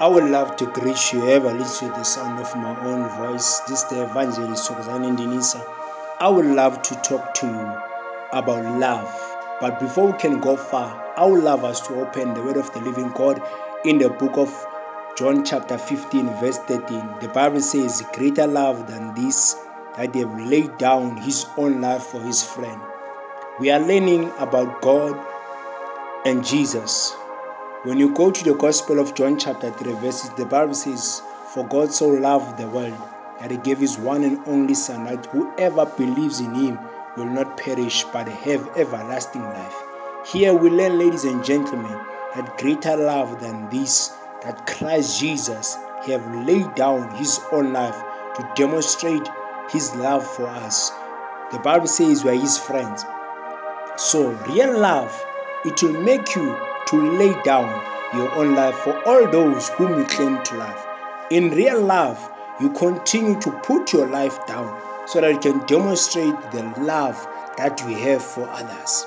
I would love to greet you, ever listen to the sound of my own voice. This is the evangelist Tosanidin. I would love to talk to you about love. But before we can go far, I would love us to open the Word of the Living God in the book of John chapter 15 verse 13. The Bible says, greater love than this, that they have laid down his own life for his friend. We are learning about God and Jesus. When you go to the Gospel of John chapter 3 verses, the Bible says, for God so loved the world that he gave his one and only Son, that whoever believes in him will not perish but have everlasting life. Here we learn, ladies and gentlemen, that greater love than this, that Christ Jesus have laid down his own life to demonstrate his love for us. The Bible says we are his friends. So real love, it will make you to lay down your own life for all those whom you claim to love. In real love, you continue to put your life down so that you can demonstrate the love that you have for others.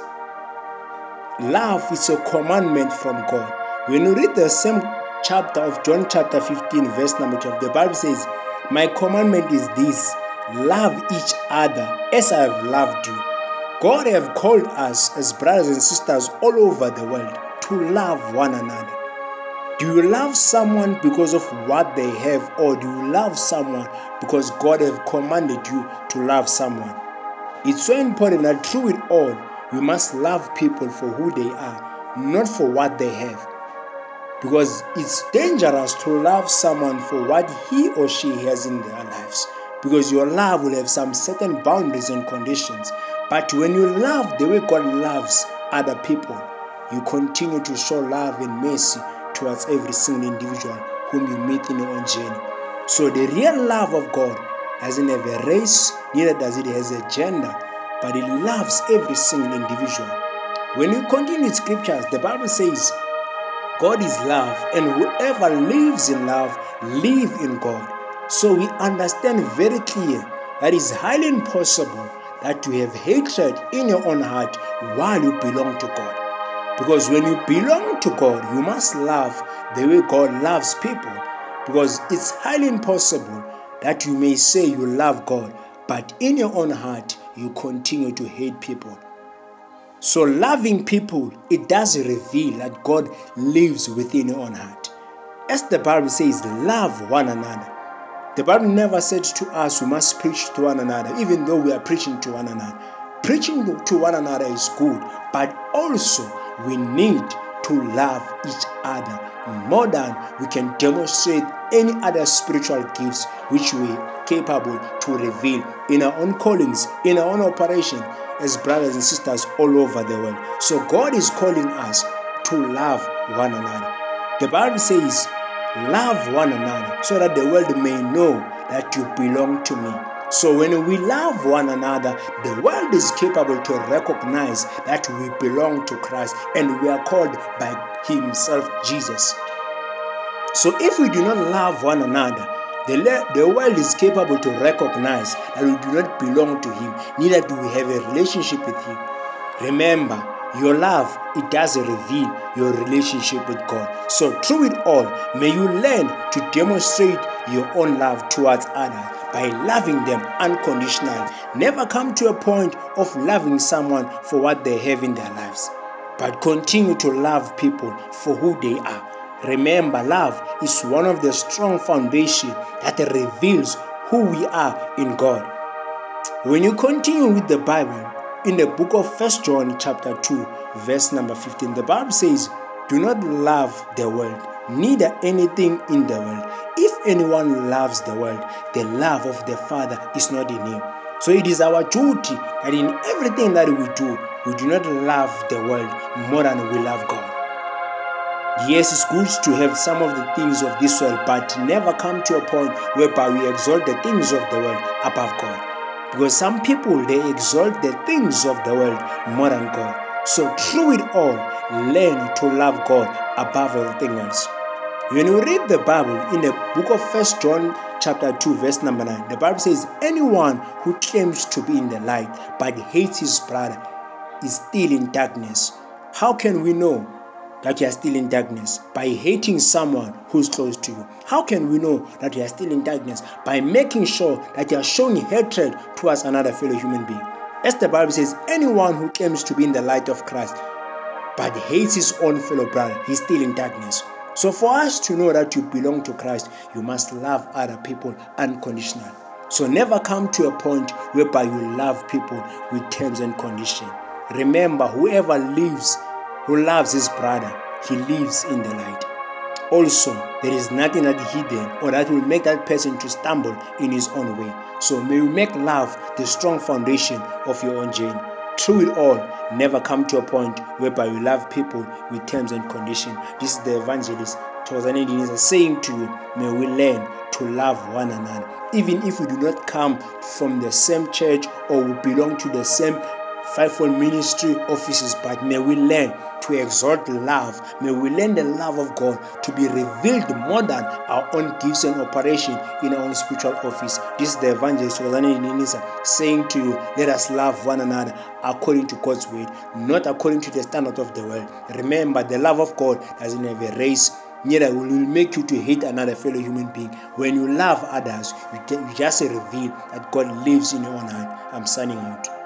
Love is a commandment from God. When you read the same chapter of John chapter 15 verse number 12, the Bible says, my commandment is this, love each other as I have loved you. God have called us as brothers and sisters all over the world to love one another. Do you love someone because of what they have, or do you love someone because God have commanded you to love someone? It's so important that through it all, we must love people for who they are, not for what they have. Because it's dangerous to love someone for what he or she has in their lives. Because your love will have some certain boundaries and conditions. But when you love the way God loves other people, you continue to show love and mercy towards every single individual whom you meet in your own journey. So the real love of God doesn't have a race, neither does it have a gender, but it loves every single individual. When you continue in scriptures, the Bible says, God is love, and whoever lives in love, live in God. So we understand very clear that it's highly impossible that you have hatred in your own heart while you belong to God. Because when you belong to God, you must love the way God loves people. Because it's highly impossible that you may say you love God, but in your own heart, you continue to hate people. So loving people, it does reveal that God lives within your own heart. As the Bible says, love one another. The Bible never said to us, we must preach to one another, even though we are preaching to one another. Preaching to one another is good, but also we need to love each other more than we can demonstrate any other spiritual gifts which we are capable to reveal in our own callings, in our own operation as brothers and sisters all over the world. So God is calling us to love one another. The Bible says, love one another so that the world may know that you belong to me. So when we love one another, the world is capable to recognize that we belong to Christ and we are called by himself, Jesus. So if we do not love one another, the world is capable to recognize that we do not belong to him, neither do we have a relationship with him. Remember, your love, it does reveal your relationship with God. So through it all, may you learn to demonstrate your own love towards others by loving them unconditionally. Never come to a point of loving someone for what they have in their lives, but continue to love people for who they are. Remember, love is one of the strong foundations that reveals who we are in God. When you continue with the Bible, in the book of 1 John chapter 2, verse number 15, the Bible says, do not love the world, neither anything in the world. If anyone loves the world, the love of the Father is not in him. So it is our duty that in everything that we do not love the world more than we love God. Yes, it's good to have some of the things of this world, but never come to a point whereby we exalt the things of the world above God. Because some people, they exalt the things of the world more than God. So through it all, learn to love God above everything else. When you read the Bible in the book of 1 John chapter 2 verse number 9, the Bible says, anyone who claims to be in the light but hates his brother is still in darkness. How can we know? that you are still in darkness? By hating someone who's close to you. How can we know that you are still in darkness? By making sure that you are showing hatred towards another fellow human being. As the Bible says, anyone who claims to be in the light of Christ but hates his own fellow brother, he's still in darkness. So for us to know that you belong to Christ, you must love other people unconditionally. So never come to a point whereby you love people with terms and conditions. Remember, whoever who loves his brother, he lives in the light. Also, there is nothing that is hidden or that will make that person to stumble in his own way. So may you make love the strong foundation of your own journey. Through it all, never come to a point whereby you love people with terms and conditions. This is the evangelist Tosanidin is saying to you, may we learn to love one another. Even if we do not come from the same church or we belong to the same fivefold ministry offices, but may we learn to exalt love. May we learn the love of God to be revealed more than our own gifts and operation in our own spiritual office. This is the evangelist Tosanidin saying to you, let us love one another according to God's word, not according to the standard of the world. Remember, the love of God doesn't have a race, neither will make you to hate another fellow human being. When you love others, you just reveal that God lives in your own heart. I'm signing out.